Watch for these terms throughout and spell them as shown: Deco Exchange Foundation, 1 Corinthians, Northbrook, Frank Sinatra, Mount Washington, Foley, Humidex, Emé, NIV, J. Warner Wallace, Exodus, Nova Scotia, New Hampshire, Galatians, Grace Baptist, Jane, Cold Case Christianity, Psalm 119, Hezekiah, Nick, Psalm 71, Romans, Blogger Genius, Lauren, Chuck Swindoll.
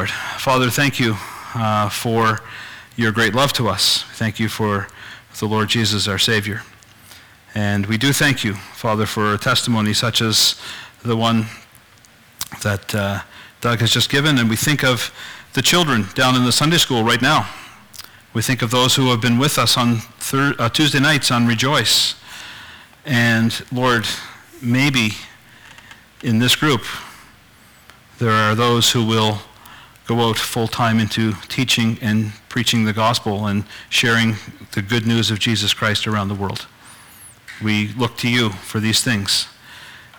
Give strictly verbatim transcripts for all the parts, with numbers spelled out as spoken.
Lord. Father, thank you uh, for your great love to us. Thank you for the Lord Jesus, our Savior. And we do thank you, Father, for a testimony such as the one that uh, Doug has just given. And we think of the children down in the Sunday school right now. We think of those who have been with us on thir- uh, Tuesday nights on Rejoice. And Lord, maybe in this group, there are those who will go out full-time into teaching and preaching the gospel and sharing the good news of Jesus Christ around the world. We look to you for these things.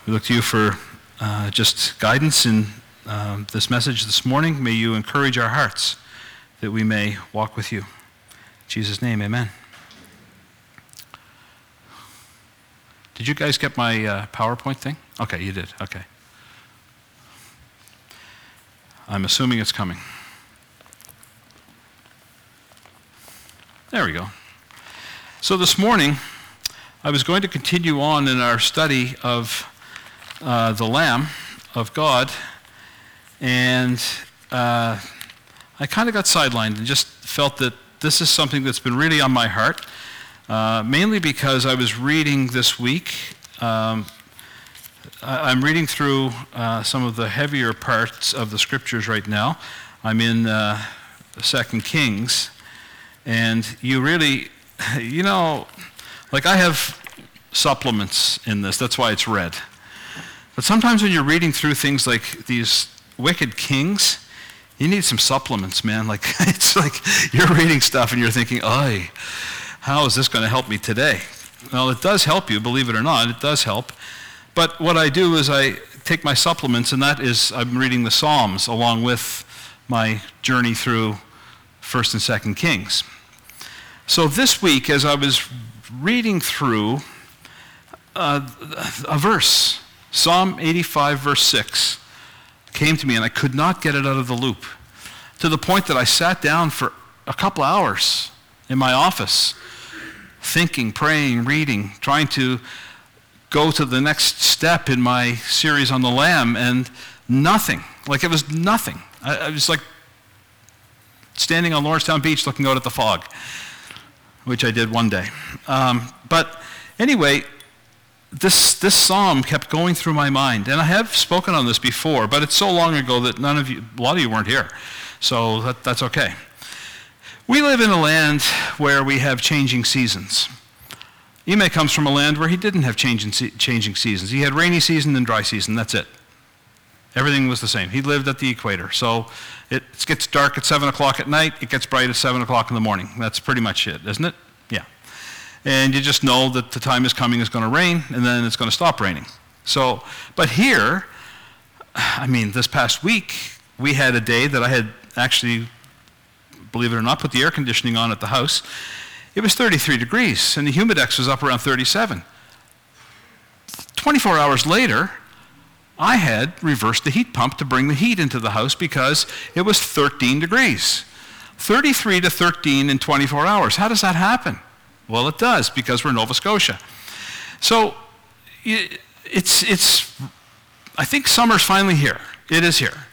We look to you for uh, just guidance in uh, this message this morning. May you encourage our hearts that we may walk with you. In Jesus' name, amen. Did you guys get my uh, PowerPoint thing? Okay, you did, okay. I'm assuming it's coming. There we go. So this morning, I was going to continue on in our study of uh, the Lamb of God, and uh, I kind of got sidelined and just felt that this is something that's been really on my heart, uh, mainly because I was reading this week. Um, I'm reading through uh, some of the heavier parts of the scriptures right now. I'm in uh, Second Kings, and you really, you know, like I have supplements in this, that's why it's red. But sometimes when you're reading through things like these wicked kings, you need some supplements, man. Like, it's like you're reading stuff and you're thinking, "Ay, how is this going to help me today?" Well, it does help you, believe it or not, it does help. But what I do is I take my supplements, and that is I'm reading the Psalms along with my journey through First and Second Kings. So this week, as I was reading through uh, a verse, Psalm eighty-five, verse six, came to me, and I could not get it out of the loop, to the point that I sat down for a couple hours in my office, thinking, praying, reading, trying to go to the next step in my series on the Lamb, and nothing. Like, it was nothing. I, I was like standing on Lawrence Town Beach looking out at the fog, which I did one day. Um, but anyway, this this psalm kept going through my mind, and I have spoken on this before, but it's so long ago that none of you, a lot of you weren't here, so that, that's okay. We live in a land where we have changing seasons. Emé comes from a land where he didn't have changing, changing seasons. He had rainy season and dry season, that's it. Everything was the same. He lived at the equator. So it gets dark at seven o'clock at night, it gets bright at seven o'clock in the morning. That's pretty much it, isn't it? Yeah. And you just know that the time is coming, it's going to rain, and then it's going to stop raining. So, but here, I mean, this past week, we had a day that I had actually, believe it or not, put the air conditioning on at the house. It was thirty-three degrees, and the Humidex was up around thirty-seven. twenty-four hours later, I had reversed the heat pump to bring the heat into the house because it was thirteen degrees. thirty-three to thirteen in twenty-four hours. How does that happen? Well, it does, because we're Nova Scotia. So it's, it's. I think summer's finally here. It is here.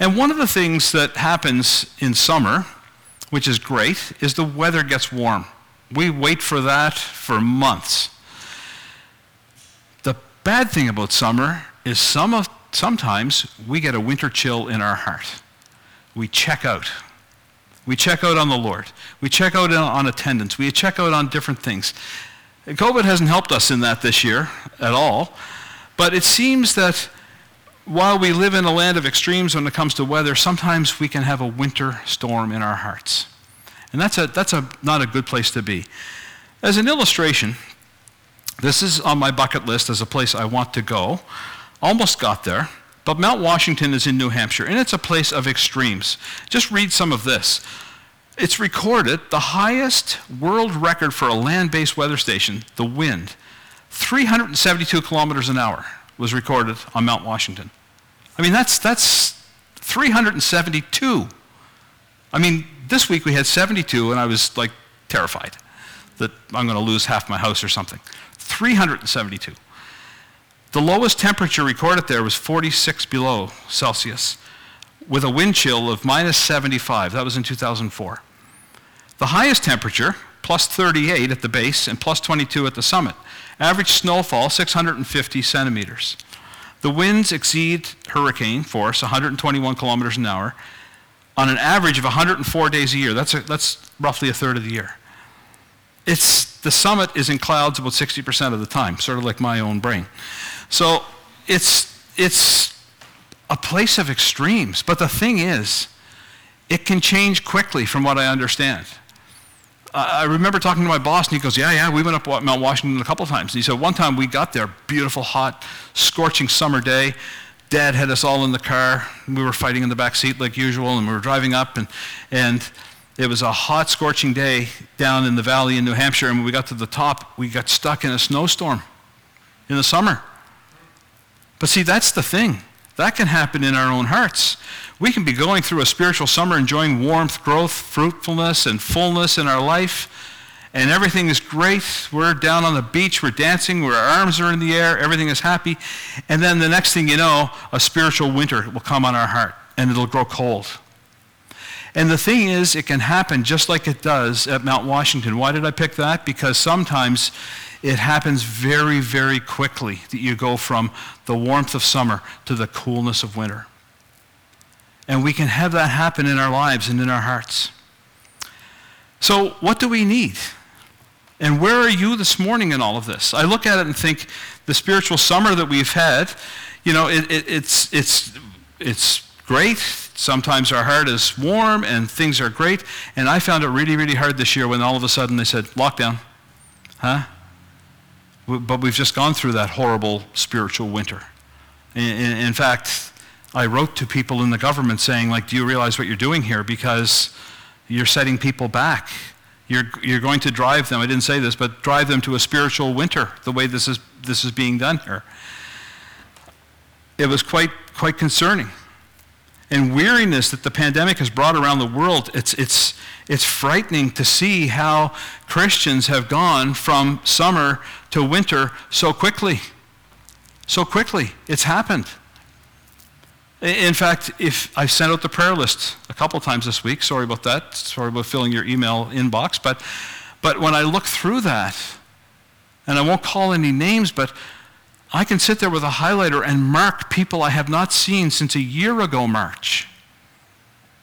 And one of the things that happens in summer, which is great, is the weather gets warm. We wait for that for months. The bad thing about summer is some of, sometimes we get a winter chill in our heart. We check out. We check out on the Lord. We check out on attendance. We check out on different things. And COVID hasn't helped us in that this year at all, but it seems that while we live in a land of extremes when it comes to weather, sometimes we can have a winter storm in our hearts. And that's a that's a not a good place to be. As an illustration, this is on my bucket list as a place I want to go. Almost got there, but Mount Washington is in New Hampshire, and it's a place of extremes. Just read some of this. It's recorded the highest world record for a land-based weather station, the wind, three hundred seventy-two kilometers an hour. Was recorded on Mount Washington. I mean, that's that's three hundred seventy-two. I mean, this week we had seventy-two, and I was like terrified that I'm going to lose half my house or something. three hundred seventy-two. The lowest temperature recorded there was forty-six below Celsius. with a wind chill of minus seventy-five. That was in two thousand four. The highest temperature, plus thirty-eight at the base and plus twenty-two at the summit. Average snowfall, six hundred fifty centimeters. The winds exceed hurricane force, one hundred twenty-one kilometers an hour, on an average of one hundred four days a year. That's a, that's roughly a third of the year. It's the summit is in clouds about sixty percent of the time, sort of like my own brain. So it's it's a place of extremes. But the thing is, it can change quickly from what I understand. Uh, I remember talking to my boss, and he goes, yeah, yeah, we went up Mount Washington a couple of times. And he said, one time we got there, beautiful, hot, scorching summer day. Dad had us all in the car. We were fighting in the back seat like usual, and we were driving up, and and it was a hot, scorching day down in the valley in New Hampshire, and when we got to the top, we got stuck in a snowstorm in the summer. But see, that's the thing. That can happen in our own hearts. We can be going through a spiritual summer, enjoying warmth, growth, fruitfulness, and fullness in our life, and everything is great. We're down on the beach, we're dancing, our arms are in the air, everything is happy, and then the next thing you know, a spiritual winter will come on our heart, and it'll grow cold. And the thing is, it can happen just like it does at Mount Washington. Why did I pick that? Because sometimes it happens very, very quickly that you go from the warmth of summer to the coolness of winter. And we can have that happen in our lives and in our hearts. So what do we need? And where are you this morning in all of this? I look at it and think the spiritual summer that we've had, you know, it, it, it's it's it's great. Sometimes our heart is warm and things are great. And I found it really, really hard this year when all of a sudden they said, lockdown. Huh? But we've just gone through that horrible spiritual winter. In, in fact, I wrote to people in the government saying, like, do you realize what you're doing here? Because you're setting people back. You're you're going to drive them, I didn't say this, but drive them to a spiritual winter, the way this is this is being done here. It was quite quite concerning. And weariness that the pandemic has brought around the world, it's it's it's frightening to see how Christians have gone from summer to winter so quickly. So quickly. It's happened. In fact, if I've sent out the prayer list a couple times this week, sorry about that, sorry about filling your email inbox, but but when I look through that, and I won't call any names, but I can sit there with a highlighter and mark people I have not seen since a year ago March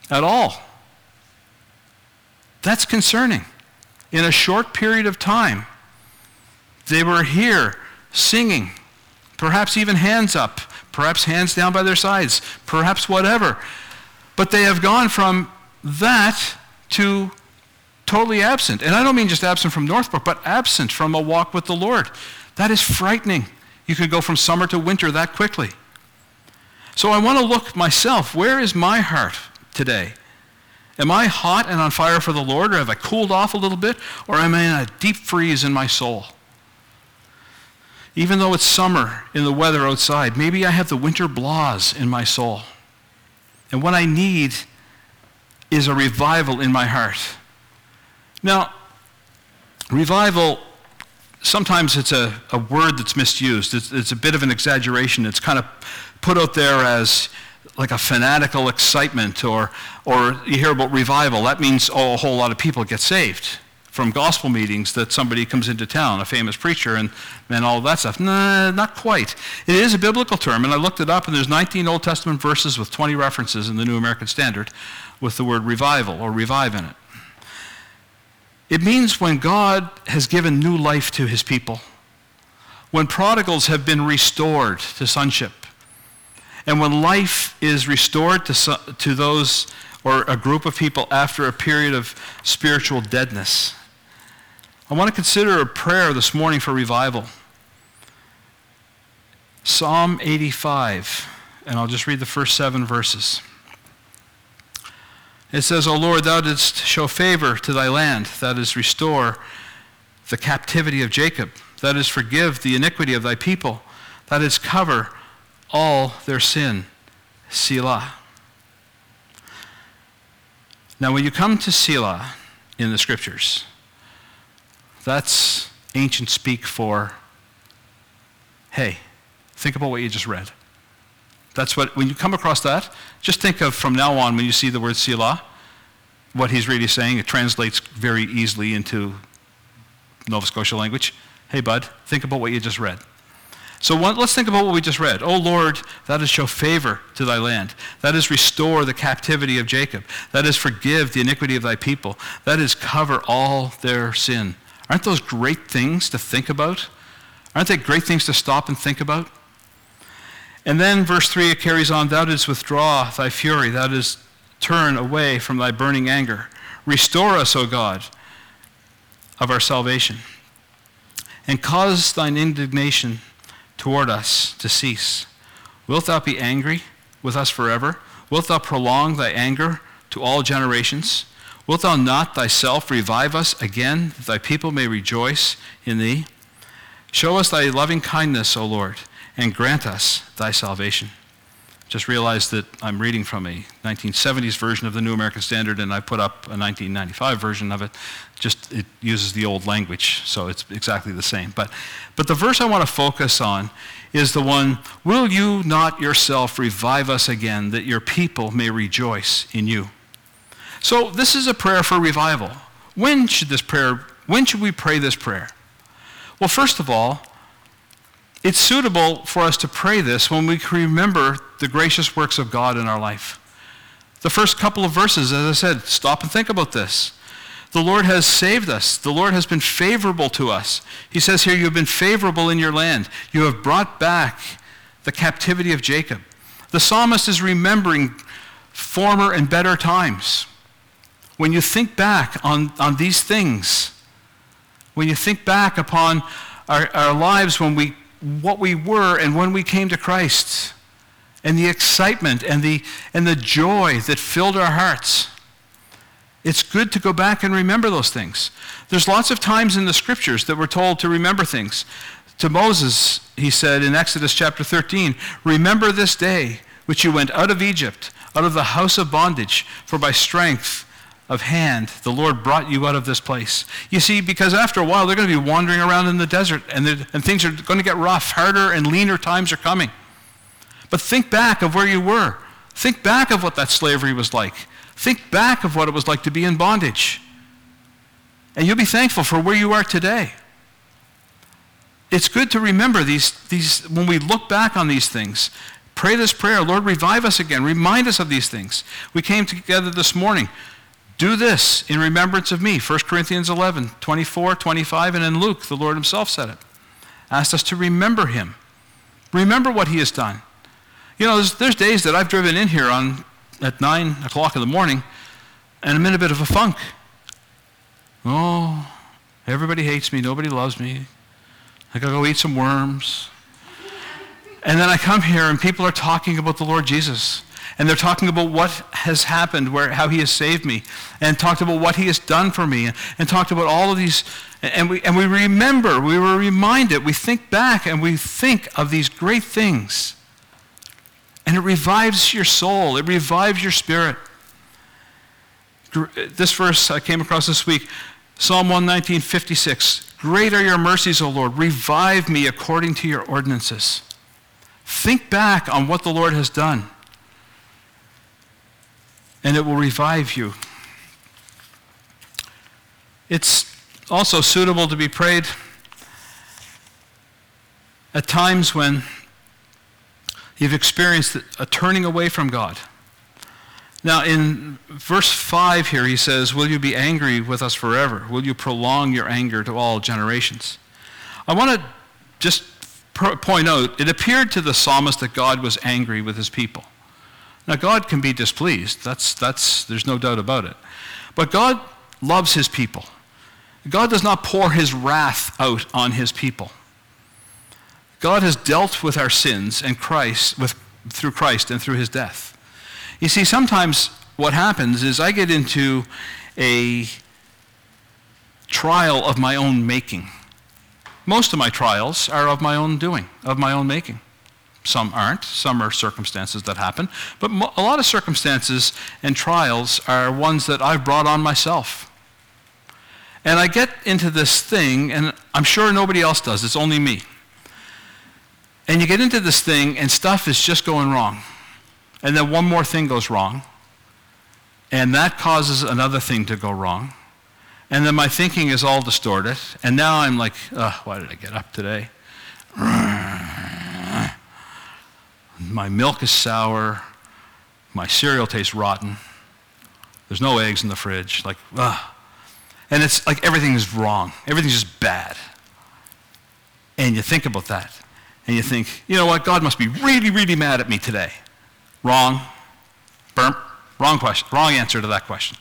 at all. That's concerning. In a short period of time, they were here singing, perhaps even hands up, perhaps hands down by their sides, perhaps whatever. But they have gone from that to totally absent. And I don't mean just absent from Northbrook, but absent from a walk with the Lord. That is frightening. You could go from summer to winter that quickly. So I want to look myself, where is my heart today? Am I hot and on fire for the Lord, or have I cooled off a little bit, or am I in a deep freeze in my soul? Even though it's summer in the weather outside, maybe I have the winter blahs in my soul. And what I need is a revival in my heart. Now, revival, sometimes it's a, a word that's misused. It's, it's a bit of an exaggeration. It's kind of put out there as like a fanatical excitement, or or you hear about revival. That means, oh, a whole lot of people get saved from gospel meetings, that somebody comes into town, a famous preacher, and, and all that stuff. No, not quite. It is a biblical term, and I looked it up, and there's nineteen Old Testament verses with twenty references in the New American Standard with the word revival or revive in it. It means when God has given new life to his people, when prodigals have been restored to sonship, and when life is restored to, to those or a group of people after a period of spiritual deadness. I want to consider a prayer this morning for revival. Psalm eighty-five, and I'll just read the first seven verses. It says, O Lord, thou didst show favor to thy land, that is, restore the captivity of Jacob, that is, forgive the iniquity of thy people, that is, cover all their sin. Selah. Now, when you come to Selah in the scriptures, that's ancient speak for, hey, think about what you just read. That's what, when you come across that, just think of from now on when you see the word Selah, what he's really saying. It translates very easily into Nova Scotia language. Hey, bud, think about what you just read. So what, let's think about what we just read. O Lord, that is show favor to thy land. That is restore the captivity of Jacob. That is forgive the iniquity of thy people. That is cover all their sin. Aren't those great things to think about? Aren't they great things to stop and think about? And then verse three, it carries on, thou didst withdraw thy fury. That is turn away from thy burning anger. Restore us, O God, of our salvation. And cause thine indignation toward us to cease. Wilt thou be angry with us forever? Wilt thou prolong thy anger to all generations? Wilt thou not thyself revive us again, that thy people may rejoice in thee? Show us thy loving kindness, O Lord, and grant us thy salvation. Just realized that I'm reading from a nineteen seventies version of the New American Standard, and I put up a nineteen ninety-five version of it. Just it uses the old language, so it's exactly the same. But, but the verse I want to focus on is the one, will you not yourself revive us again, that your people may rejoice in you? So this is a prayer for revival. When should this prayer, when should we pray this prayer? Well, first of all, it's suitable for us to pray this when we can remember the gracious works of God in our life. The first couple of verses, as I said, stop and think about this. The Lord has saved us. The Lord has been favorable to us. He says here, you have been favorable in your land. You have brought back the captivity of Jacob. The psalmist is remembering former and better times. When you think back on, on these things, when you think back upon our, our lives when we what we were and when we came to Christ, and the excitement and the and the joy that filled our hearts. It's good to go back and remember those things. There's lots of times in the scriptures that we're told to remember things. To Moses, he said in Exodus chapter thirteen, remember this day which you went out of Egypt, out of the house of bondage, for by strength of hand, the Lord brought you out of this place. You see, because after a while, they're going to be wandering around in the desert, and, and things are going to get rough. Harder and leaner times are coming. But think back of where you were. Think back of what that slavery was like. Think back of what it was like to be in bondage. And you'll be thankful for where you are today. It's good to remember these, these when we look back on these things. Pray this prayer, Lord, revive us again. Remind us of these things. We came together this morning. Do this in remembrance of me. First Corinthians eleven, twenty-four, twenty-five, and in Luke, the Lord himself said it. Asked us to remember him. Remember what he has done. You know, there's, there's days that I've driven in here on at nine o'clock in the morning, and I'm in a bit of a funk. Oh, everybody hates me. Nobody loves me. I gotta go eat some worms. And then I come here, and people are talking about the Lord Jesus. And they're talking about what has happened, where, how he has saved me, and talked about what he has done for me, and, and talked about all of these, and we, and we remember, we were reminded, we think back and we think of these great things. And it revives your soul, it revives your spirit. This verse I came across this week, Psalm one nineteen, fifty-six, great are your mercies, O Lord, revive me according to your ordinances. Think back on what the Lord has done. And it will revive you. It's also suitable to be prayed at times when you've experienced a turning away from God. Now in verse five here he says, will you be angry with us forever? Will you prolong your anger to all generations? I want to just point out, it appeared to the psalmist that God was angry with his people. Now, God can be displeased. That's, that's, there's no doubt about it. But God loves his people. God does not pour his wrath out on his people. God has dealt with our sins and Christ with, through Christ and through his death. You see, sometimes what happens is I get into a trial of my own making. Most of my trials are of my own doing, of my own making. Some aren't. Some are circumstances that happen. But mo- a lot of circumstances and trials are ones that I've brought on myself. And I get into this thing, and I'm sure nobody else does. It's only me. And you get into this thing and stuff is just going wrong. And then one more thing goes wrong. And that causes another thing to go wrong. And then my thinking is all distorted. And now I'm like, oh, why did I get up today? My milk is sour. My cereal tastes rotten. There's no eggs in the fridge. Like, ugh. And it's like everything is wrong. Everything's just bad. And you think about that. And you think, you know what? God must be really, really mad at me today. Wrong. Burp. Wrong question. Wrong answer to that question.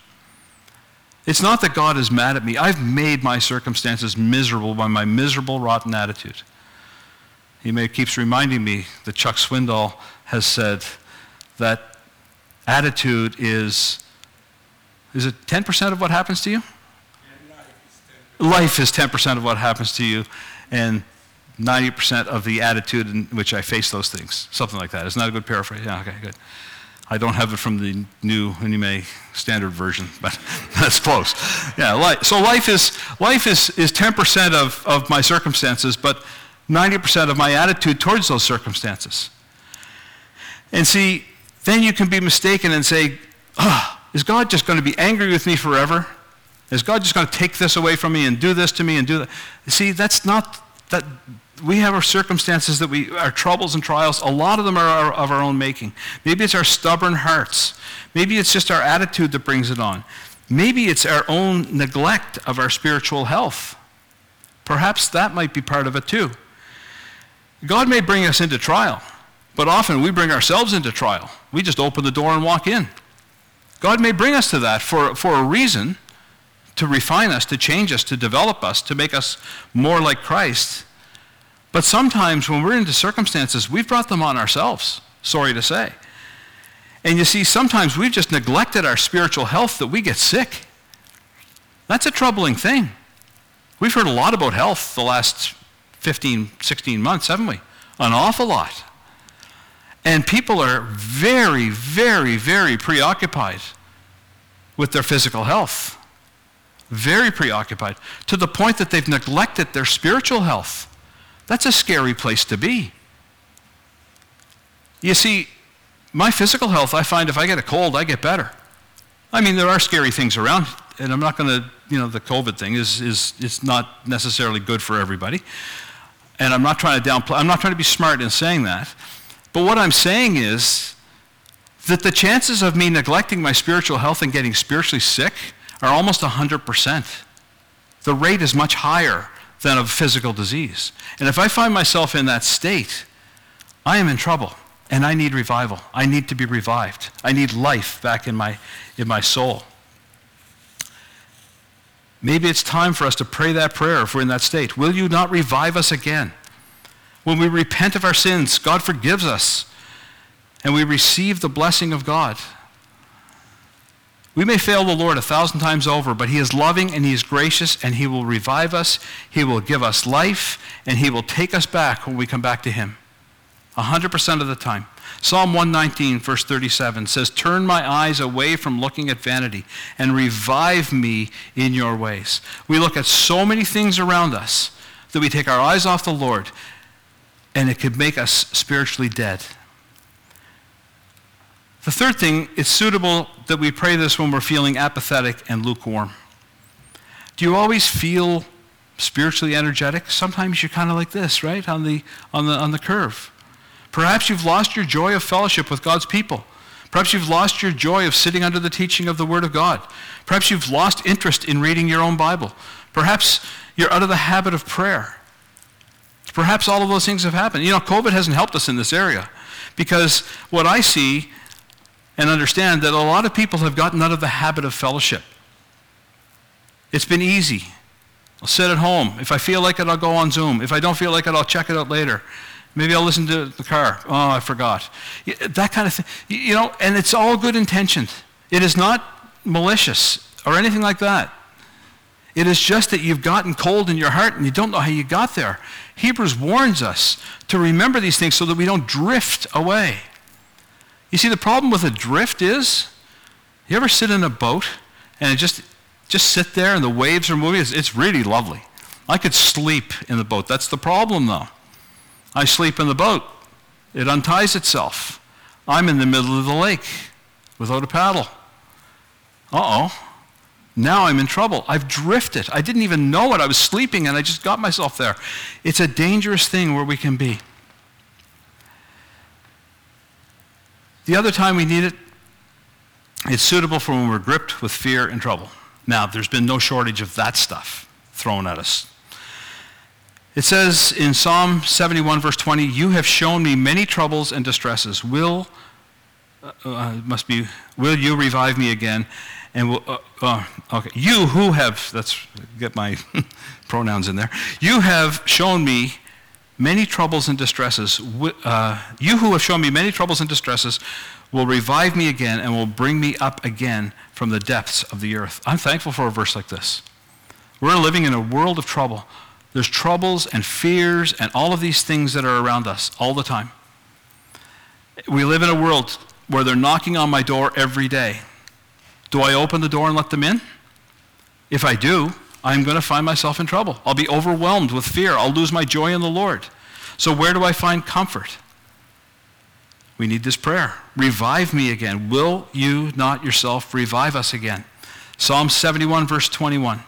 It's not that God is mad at me. I've made my circumstances miserable by my miserable, rotten attitude. Emé keeps reminding me that Chuck Swindoll has said that attitude is, is it ten percent of what happens to you? Life is ten percent of what happens to you, and ninety percent of the attitude in which I face those things. Something like that. It's not a good paraphrase. Yeah, okay, good. I don't have it from the new Emé standard version, but that's close. Yeah, life. So life is life is, is ten percent of, of my circumstances, but ninety percent of my attitude towards those circumstances. And see, then you can be mistaken and say, oh, is God just going to be angry with me forever? Is God just going to take this away from me and do this to me and do that? See, that's not that. We have our circumstances that we, our troubles and trials, a lot of them are of our own making. Maybe it's our stubborn hearts. Maybe it's just our attitude that brings it on. Maybe it's our own neglect of our spiritual health. Perhaps that might be part of it too. God may bring us into trial, but often we bring ourselves into trial. We just open the door and walk in. God may bring us to that for, for a reason, to refine us, to change us, to develop us, to make us more like Christ. But sometimes when we're into circumstances, we've brought them on ourselves, sorry to say. And you see, sometimes we've just neglected our spiritual health that we get sick. That's a troubling thing. We've heard a lot about health the last fifteen, sixteen months, haven't we? An awful lot. And people are very, very, very preoccupied with their physical health. Very preoccupied, to the point that they've neglected their spiritual health. That's a scary place to be. You see, my physical health, I find if I get a cold, I get better. I mean, there are scary things around, and I'm not going to, you know, the COVID thing is is it's not necessarily good for everybody. And I'm not trying to downplay, I'm not trying to be smart in saying that. But what I'm saying is that the chances of me neglecting my spiritual health and getting spiritually sick are almost one hundred percent. The rate is much higher than of physical disease. And if I find myself in that state, I am in trouble, and I need revival. I need to be revived. I need life back in my, in my soul. Maybe it's time for us to pray that prayer if we're in that state. Will you not revive us again? When we repent of our sins, God forgives us, and we receive the blessing of God. We may fail the Lord a thousand times over, but he is loving and he is gracious, and he will revive us, he will give us life, and he will take us back when we come back to him. A hundred percent of the time. Psalm one nineteen, verse thirty-seven says, "Turn my eyes away from looking at vanity and revive me in your ways." We look at so many things around us that we take our eyes off the Lord, and it could make us spiritually dead. The third thing, it's suitable that we pray this when we're feeling apathetic and lukewarm. Do you always feel spiritually energetic? Sometimes you're kind of like this, right? On the on the on the curve. Perhaps you've lost your joy of fellowship with God's people. Perhaps you've lost your joy of sitting under the teaching of the Word of God. Perhaps you've lost interest in reading your own Bible. Perhaps you're out of the habit of prayer. Perhaps all of those things have happened. You know, COVID hasn't helped us in this area, because what I see and understand that a lot of people have gotten out of the habit of fellowship. It's been easy. I'll sit at home. If I feel like it, I'll go on Zoom. If I don't feel like it, I'll check it out later. Maybe I'll listen to the car. Oh, I forgot. That kind of thing. You know, and it's all good intentioned. It is not malicious or anything like that. It is just that you've gotten cold in your heart and you don't know how you got there. Hebrews warns us to remember these things so that we don't drift away. You see, the problem with a drift is, you ever sit in a boat and it just just sit there and the waves are moving? It's, it's really lovely. I could sleep in the boat. That's the problem, though. I sleep in the boat. It unties itself. I'm in the middle of the lake without a paddle. Uh-oh. Now I'm in trouble. I've drifted. I didn't even know it. I was sleeping and I just got myself there. It's a dangerous thing where we can be. The other time we need it, it's suitable for when we're gripped with fear and trouble. Now, there's been no shortage of that stuff thrown at us. It says in Psalm seventy-one, verse twenty, "You have shown me many troubles and distresses. Will uh, must be. Will you revive me again? And will, uh, uh, okay, you who have that's get my pronouns in there. You have shown me many troubles and distresses. Uh, you who have shown me many troubles and distresses will revive me again and will bring me up again from the depths of the earth." I'm thankful for a verse like this. We're living in a world of trouble. There's troubles and fears and all of these things that are around us all the time. We live in a world where they're knocking on my door every day. Do I open the door and let them in? If I do, I'm going to find myself in trouble. I'll be overwhelmed with fear. I'll lose my joy in the Lord. So where do I find comfort? We need this prayer. Revive me again. Will you not yourself revive us again? Psalm seventy-one, verse twenty-one.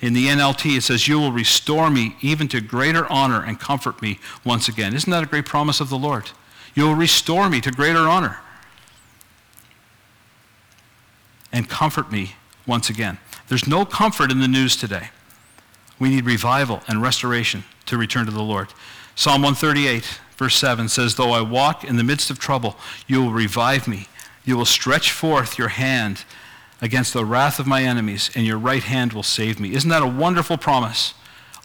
In the N L T, it says, "You will restore me even to greater honor and comfort me once again." Isn't that a great promise of the Lord? You will restore me to greater honor and comfort me once again. There's no comfort in the news today. We need revival and restoration to return to the Lord. Psalm one thirty-eight, verse seven says, "Though I walk in the midst of trouble, you will revive me. You will stretch forth your hand against the wrath of my enemies, and your right hand will save me." Isn't that a wonderful promise?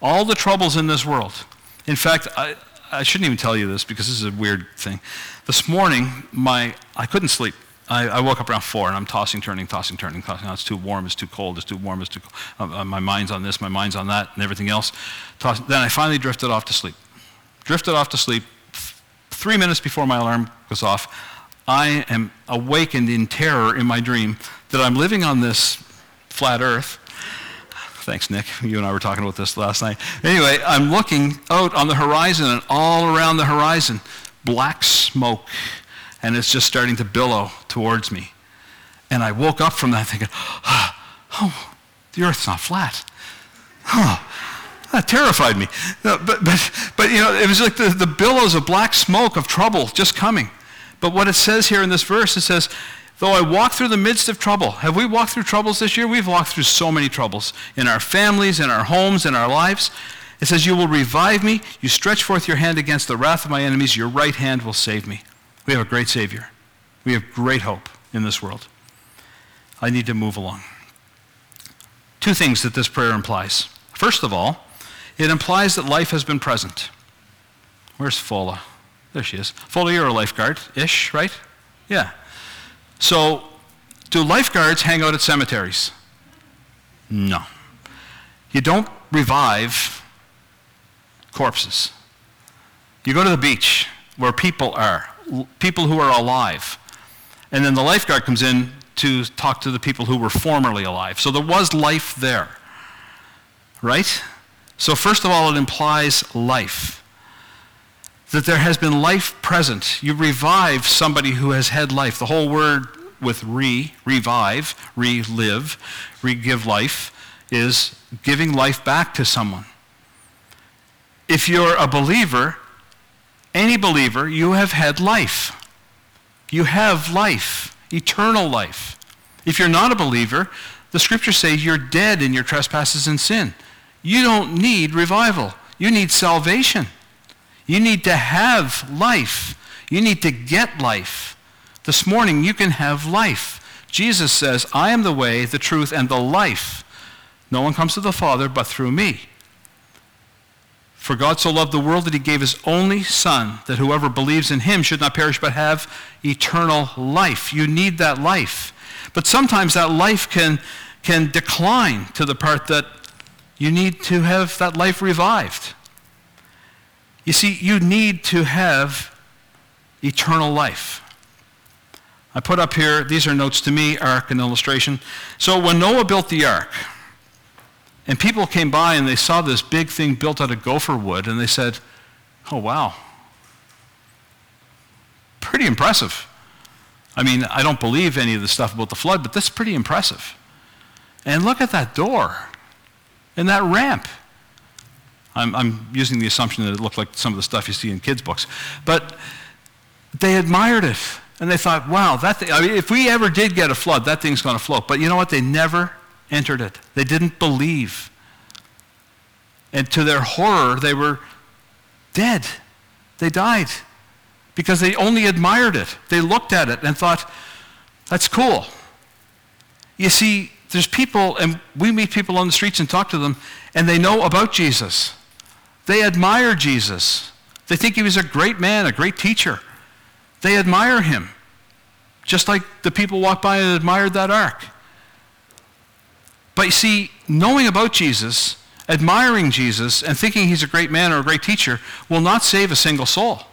All the troubles in this world. In fact, I, I shouldn't even tell you this because this is a weird thing. This morning, my I couldn't sleep. I, I woke up around four and I'm tossing, turning, tossing, turning, tossing. Oh, it's too warm, it's too cold, it's too warm, it's too cold. Uh, my mind's on this, my mind's on that, and everything else. Toss, then I finally drifted off to sleep. Drifted off to sleep. Three minutes before my alarm goes off, I am awakened in terror in my dream that I'm living on this flat earth. Thanks, Nick. You and I were talking about this last night. Anyway, I'm looking out on the horizon, and all around the horizon, black smoke, and it's just starting to billow towards me. And I woke up from that thinking, oh, the earth's not flat. Huh. That terrified me. But, but, but you know, it was like the, the billows of black smoke of trouble just coming. But what it says here in this verse, it says, "Though I walk through the midst of trouble." Have we walked through troubles this year? We've walked through so many troubles in our families, in our homes, in our lives. It says, "You will revive me. You stretch forth your hand against the wrath of my enemies. Your right hand will save me." We have a great Savior. We have great hope in this world. I need to move along. Two things that this prayer implies. First of all, it implies that life has been present. Where's Fola? There she is. Foley, you're a lifeguard-ish, right? Yeah. So, do lifeguards hang out at cemeteries? No. You don't revive corpses. You go to the beach where people are, people who are alive. And then the lifeguard comes in to talk to the people who were formerly alive. So there was life there, right? So first of all, it implies life. That there has been life present. You revive somebody who has had life. The whole word with re, revive, relive, re-give life, is giving life back to someone. If you're a believer, any believer, you have had life. You have life, eternal life. If you're not a believer, the scriptures say you're dead in your trespasses and sin. You don't need revival. You need salvation. You need to have life. You need to get life. This morning, you can have life. Jesus says, "I am the way, the truth, and the life. No one comes to the Father but through me. For God so loved the world that he gave his only Son, that whoever believes in him should not perish but have eternal life." You need that life. But sometimes that life can, can decline to the part that you need to have that life revived. You see, you need to have eternal life. I put up here, these are notes to me, ark and illustration. So when Noah built the ark, and people came by and they saw this big thing built out of gopher wood, and they said, "Oh, wow, pretty impressive. I mean, I don't believe any of the stuff about the flood, but that's pretty impressive. And look at that door and that ramp. I'm, I'm using the assumption that it looked like some of the stuff you see in kids' books. But they admired it, and they thought, wow, that thing, I mean, if we ever did get a flood, that thing's going to float. But you know what? They never entered it. They didn't believe. And to their horror, they were dead. They died because they only admired it. They looked at it and thought, that's cool. You see, there's people, and we meet people on the streets and talk to them, and they know about Jesus. They admire Jesus. They think he was a great man, a great teacher. They admire him, just like the people walked by and admired that ark. But you see, knowing about Jesus, admiring Jesus, and thinking he's a great man or a great teacher will not save a single soul.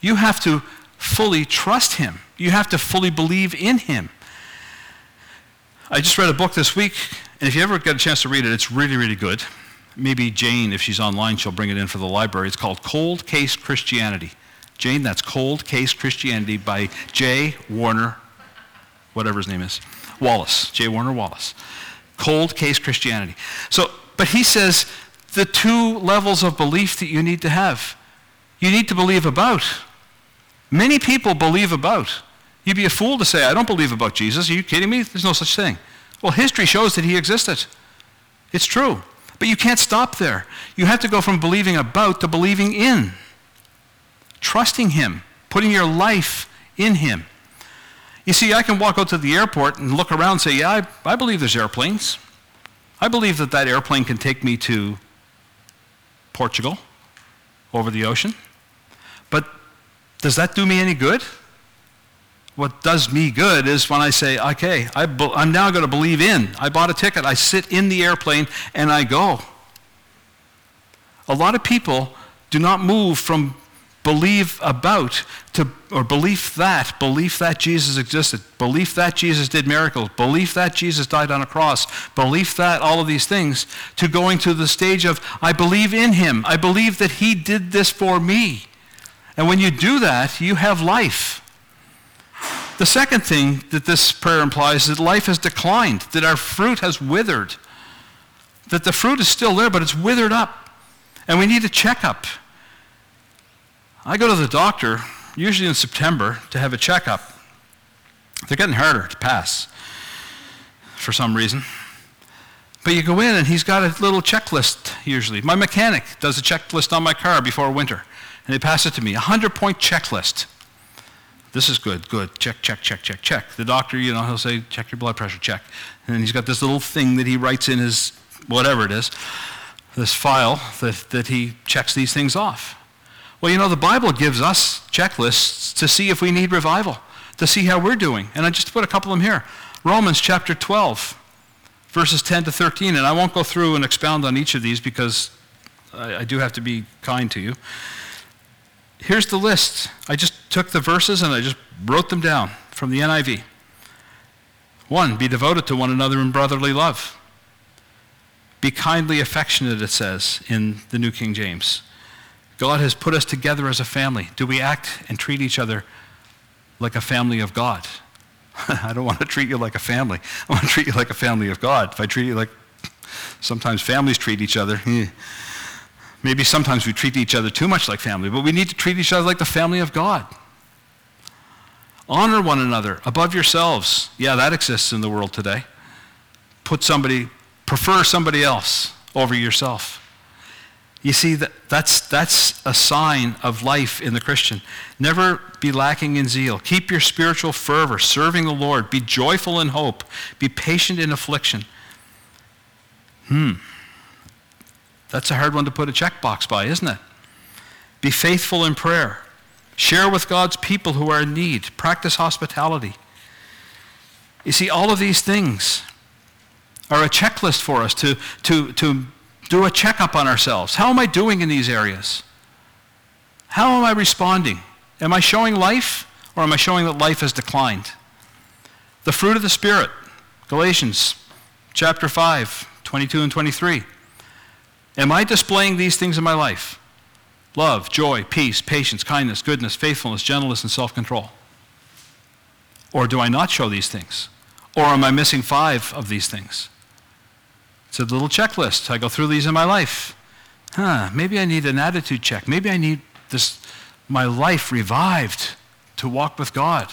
You have to fully trust him. You have to fully believe in him. I just read a book this week, and if you ever get a chance to read it, it's really, really good. Maybe Jane, if she's online, she'll bring it in for the library. It's called Cold Case Christianity. Jane, that's Cold Case Christianity by J. Warner, whatever his name is, Wallace, J. Warner Wallace. Cold Case Christianity. So, but he says the two levels of belief that you need to have. You need to believe about. Many people believe about. You'd be a fool to say, I don't believe about Jesus. Are you kidding me? There's no such thing. Well, history shows that he existed. It's true. But you can't stop there. You have to go from believing about to believing in. Trusting him, putting your life in him. You see, I can walk out to the airport and look around and say, yeah, I, I believe there's airplanes. I believe that that airplane can take me to Portugal over the ocean. But does that do me any good? What does me good is when I say, okay, I be- I'm now going to believe in. I bought a ticket. I sit in the airplane and I go. A lot of people do not move from believe about to, or belief that, belief that Jesus existed, belief that Jesus did miracles, belief that Jesus died on a cross, belief that all of these things, to going to the stage of, I believe in him. I believe that he did this for me. And when you do that, you have life. The second thing that this prayer implies is that life has declined, that our fruit has withered, that the fruit is still there, but it's withered up, and we need a checkup. I go to the doctor, usually in September, to have a checkup. They're getting harder to pass for some reason. But you go in and he's got a little checklist usually. My mechanic does a checklist on my car before winter, and they pass it to me, a hundred-point checklist. This is good, good, check, check, check, check, check. The doctor, you know, he'll say, check your blood pressure, check. And he's got this little thing that he writes in his, whatever it is, this file that, that he checks these things off. Well, you know, the Bible gives us checklists to see if we need revival, to see how we're doing. And I just put a couple of them here. Romans chapter twelve, verses ten to thirteen. And I won't go through and expound on each of these because I, I do have to be kind to you. Here's the list. I just took the verses and I just wrote them down from the N I V. One, be devoted to one another in brotherly love. Be kindly affectionate, it says in the New King James. God has put us together as a family. Do we act and treat each other like a family of God? I don't want to treat you like a family. I want to treat you like a family of God. If I treat you like sometimes families treat each other, eh. Maybe sometimes we treat each other too much like family, but we need to treat each other like the family of God. Honor one another above yourselves. Yeah, that exists in the world today. Put somebody, prefer somebody else over yourself. You see, that, that's that's a sign of life in the Christian. Never be lacking in zeal. Keep your spiritual fervor, serving the Lord. Be joyful in hope. Be patient in affliction. Hmm. That's a hard one to put a checkbox by, isn't it? Be faithful in prayer. Share with God's people who are in need. Practice hospitality. You see, all of these things are a checklist for us to to to. Do a checkup on ourselves. How am I doing in these areas? How am I responding? Am I showing life, or am I showing that life has declined? The fruit of the Spirit, Galatians chapter five, twenty-two and twenty-three. Am I displaying these things in my life? love, joy, peace, patience, kindness, goodness, faithfulness, gentleness, and self-control? Or do I not show these things? Or am I missing five of these things? It's a little checklist. I go through these in my life. Huh, maybe I need an attitude check. Maybe I need this, my life revived to walk with God.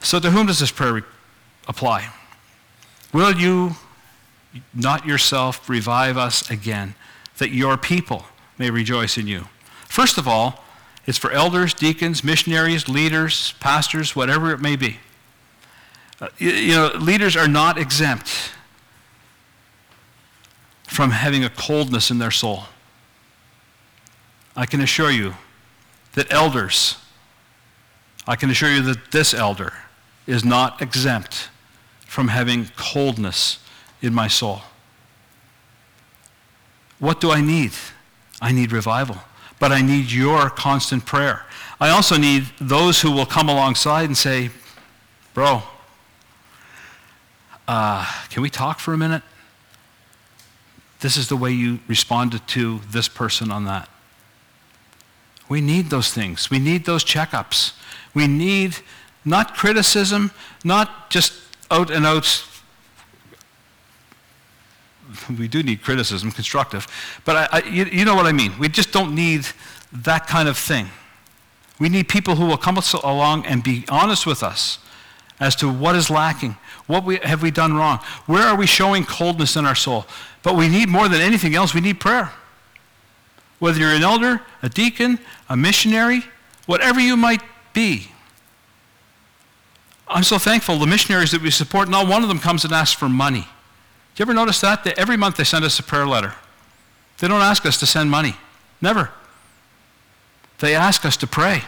So to whom does this prayer re- apply? Will you not yourself revive us again, that your people may rejoice in you? First of all, it's for elders, deacons, missionaries, leaders, pastors, whatever it may be. Uh, you, you know, leaders are not exempt from having a coldness in their soul. I can assure you that elders, I can assure you that this elder is not exempt from having coldness in my soul. What do I need? I need revival. But I need your constant prayer. I also need those who will come alongside and say, bro, uh, can we talk for a minute? This is the way you responded to this person on that. We need those things. We need those checkups. We need not criticism, not just out and out. We do need criticism, constructive, but I, I, you, you know what I mean. We just don't need that kind of thing. We need people who will come along and be honest with us as to what is lacking, what we have we done wrong, where are we showing coldness in our soul. But we need more than anything else, we need prayer. Whether you're an elder, a deacon, a missionary, whatever you might be. I'm so thankful the missionaries that we support, not one of them comes and asks for money. Do you ever notice that? They, every month they send us a prayer letter. They don't ask us to send money. Never. They ask us to pray.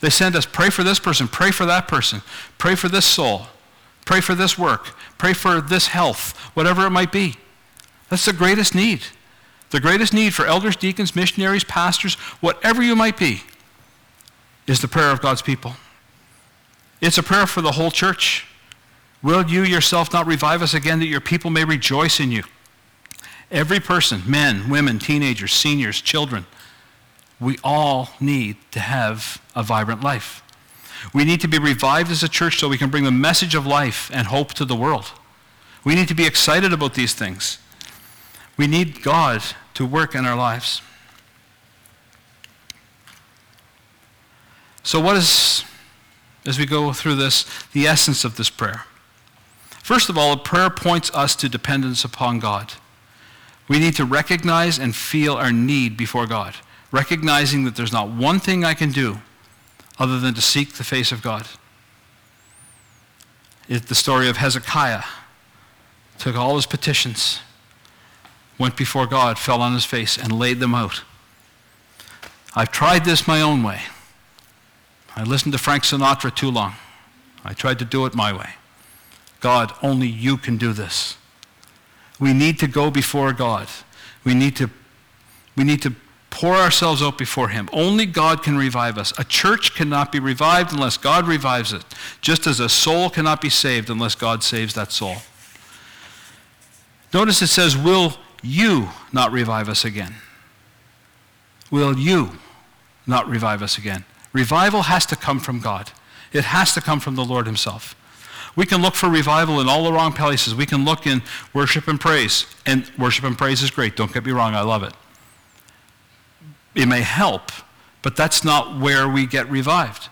They send us, pray for this person, pray for that person, pray for this soul, pray for this work, pray for this health, whatever it might be. That's the greatest need. The greatest need for elders, deacons, missionaries, pastors, whatever you might be, is the prayer of God's people. It's a prayer for the whole church. Will you yourself not revive us again, that your people may rejoice in you? Every person, men, women, teenagers, seniors, children, we all need to have a vibrant life. We need to be revived as a church so we can bring the message of life and hope to the world. We need to be excited about these things. We need God to work in our lives. So what is, as we go through this, the essence of this prayer? First of all, a prayer points us to dependence upon God. We need to recognize and feel our need before God, recognizing that there's not one thing I can do other than to seek the face of God. It's the story of Hezekiah. Took all his petitions, went before God, fell on his face, and laid them out. I've tried this my own way. I listened to Frank Sinatra too long. I tried to do it my way. God, only you can do this. We need to go before God. We need to, we need to pour ourselves out before him. Only God can revive us. A church cannot be revived unless God revives it, just as a soul cannot be saved unless God saves that soul. Notice it says, will you not revive us again? Will you not revive us again? Revival has to come from God. It has to come from the Lord himself. We can look for revival in all the wrong places. We can look in worship and praise. And worship and praise is great. Don't get me wrong. I love it. It may help, but that's not where we get revived.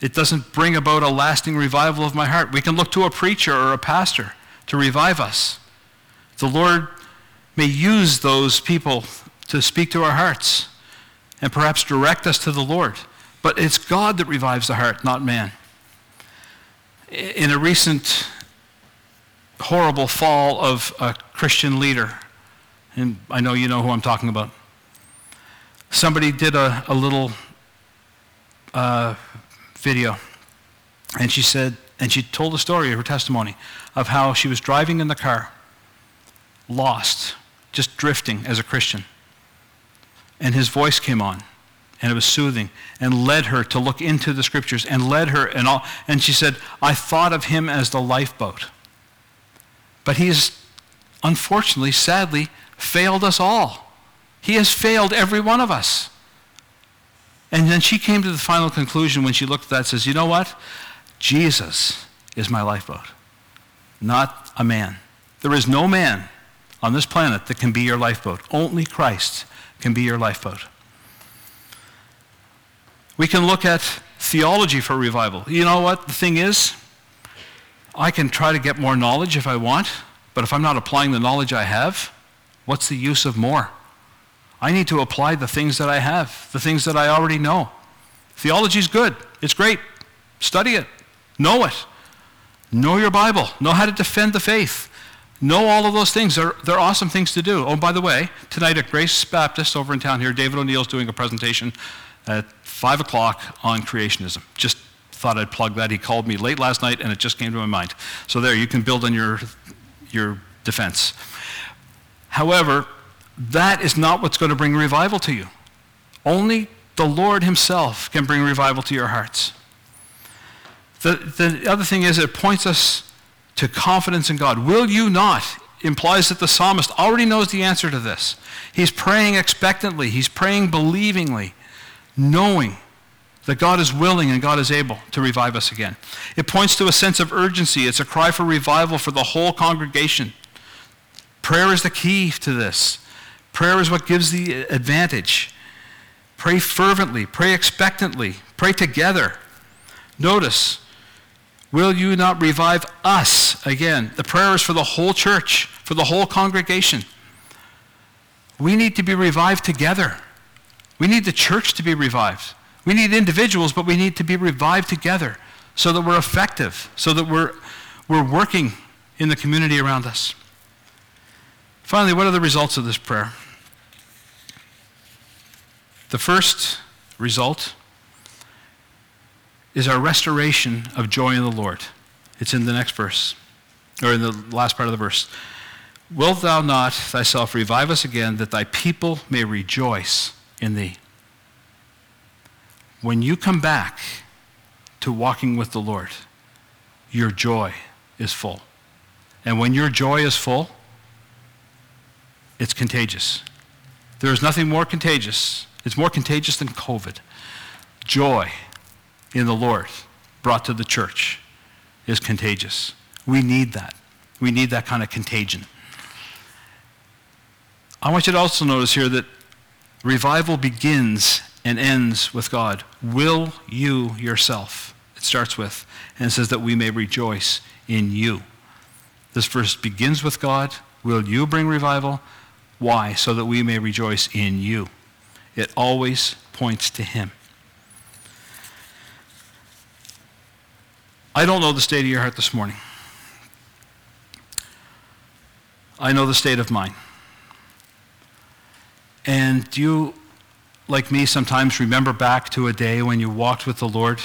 It doesn't bring about a lasting revival of my heart. We can look to a preacher or a pastor to revive us. The Lord may use those people to speak to our hearts and perhaps direct us to the Lord. But it's God that revives the heart, not man. In a recent horrible fall of a Christian leader, and I know you know who I'm talking about, somebody did a, a little uh, video, and she said, and she told a story of her testimony of how she was driving in the car, lost, just drifting as a Christian. And his voice came on. And it was soothing, and led her to look into the scriptures, and led her, and all. And she said, I thought of him as the lifeboat. But he is, unfortunately, sadly, failed us all. He has failed every one of us. And then she came to the final conclusion when she looked at that and says, you know what? Jesus is my lifeboat, not a man. There is no man on this planet that can be your lifeboat. Only Christ can be your lifeboat. We can look at theology for revival. You know what the thing is? I can try to get more knowledge if I want, but if I'm not applying the knowledge I have, what's the use of more? I need to apply the things that I have, the things that I already know. Theology's good. It's great. Study it. Know it. Know your Bible. Know how to defend the faith. Know all of those things. They're, they're awesome things to do. Oh, by the way, tonight at Grace Baptist over in town here, David O'Neill's doing a presentation at five o'clock on creationism. Just thought I'd plug that. He called me late last night, and it just came to my mind. So there, you can build on your, your defense. However, that is not what's going to bring revival to you. Only the Lord himself can bring revival to your hearts. The, the other thing is it points us to confidence in God. Will you not? Implies that the psalmist already knows the answer to this. He's praying expectantly. He's praying believingly, knowing that God is willing and God is able to revive us again. It points to a sense of urgency. It's a cry for revival for the whole congregation. Prayer is the key to this. Prayer is what gives the advantage. Pray fervently. Pray expectantly. Pray together. Notice, will you not revive us again? The prayer is for the whole church, for the whole congregation. We need to be revived together. We need the church to be revived. We need individuals, but we need to be revived together so that we're effective, so that we're, we're working in the community around us. Finally, what are the results of this prayer? The first result is our restoration of joy in the Lord. It's in the next verse, or in the last part of the verse. Wilt thou not thyself revive us again, that thy people may rejoice in thee? When you come back to walking with the Lord, your joy is full. And when your joy is full, it's contagious. There is nothing more contagious. It's more contagious than COVID. Joy in the Lord brought to the church is contagious. We need that. We need that kind of contagion. I want you to also notice here that revival begins and ends with God. Will you yourself? It starts with, and it says that we may rejoice in you. This verse begins with God. Will you bring revival? Why? So that we may rejoice in you. It always points to him. I don't know the state of your heart this morning. I know the state of mine. And do you, like me, sometimes remember back to a day when you walked with the Lord?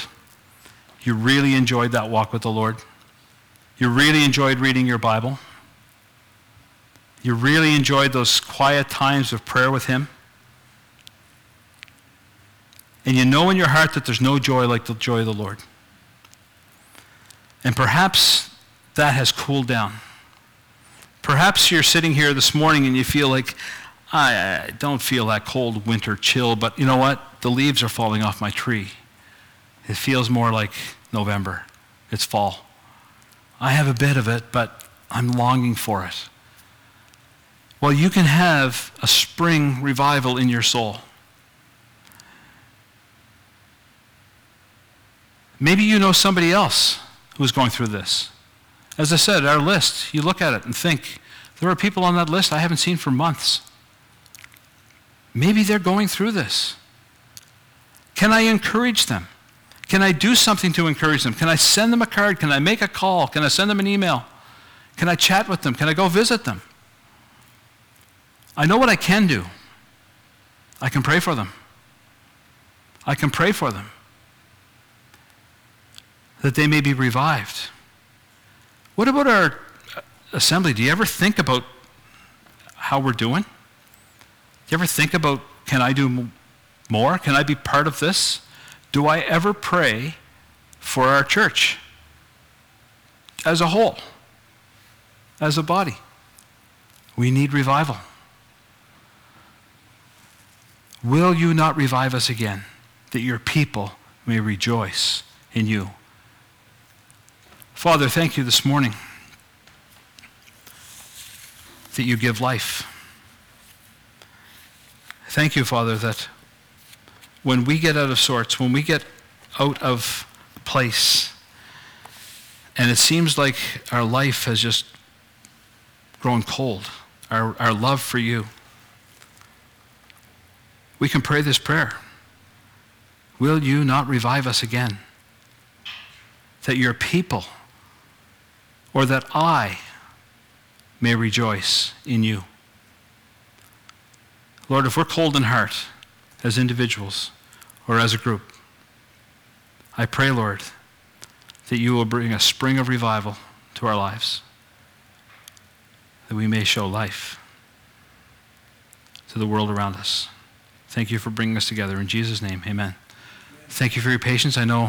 You really enjoyed that walk with the Lord. You really enjoyed reading your Bible. You really enjoyed those quiet times of prayer with him. And you know in your heart that there's no joy like the joy of the Lord. And perhaps that has cooled down. Perhaps you're sitting here this morning and you feel like, I, I don't feel that cold winter chill, but you know what? The leaves are falling off my tree. It feels more like November. It's fall. I have a bit of it, but I'm longing for it. Well, you can have a spring revival in your soul. Maybe you know somebody else who's going through this. As I said, our list, you look at it and think, there are people on that list I haven't seen for months. Maybe they're going through this. Can I encourage them? Can I do something to encourage them? Can I send them a card? Can I make a call? Can I send them an email? Can I chat with them? Can I go visit them? I know what I can do. I can pray for them. I can pray for them that they may be revived. What about our assembly? Do you ever think about how we're doing? Do you ever think about, can I do more? Can I be part of this? Do I ever pray for our church as a whole, as a body? We need revival. Will you not revive us again, that your people may rejoice in you? Father, thank you this morning that you give life. Thank you, Father, that when we get out of sorts, when we get out of place, and it seems like our life has just grown cold, our, our love for you, we can pray this prayer. Will you not revive us again? That your people, or that I, may rejoice in you. Lord, if we're cold in heart as individuals or as a group, I pray, Lord, that you will bring a spring of revival to our lives, that we may show life to the world around us. Thank you for bringing us together. In Jesus' name, amen. Thank you for your patience. I know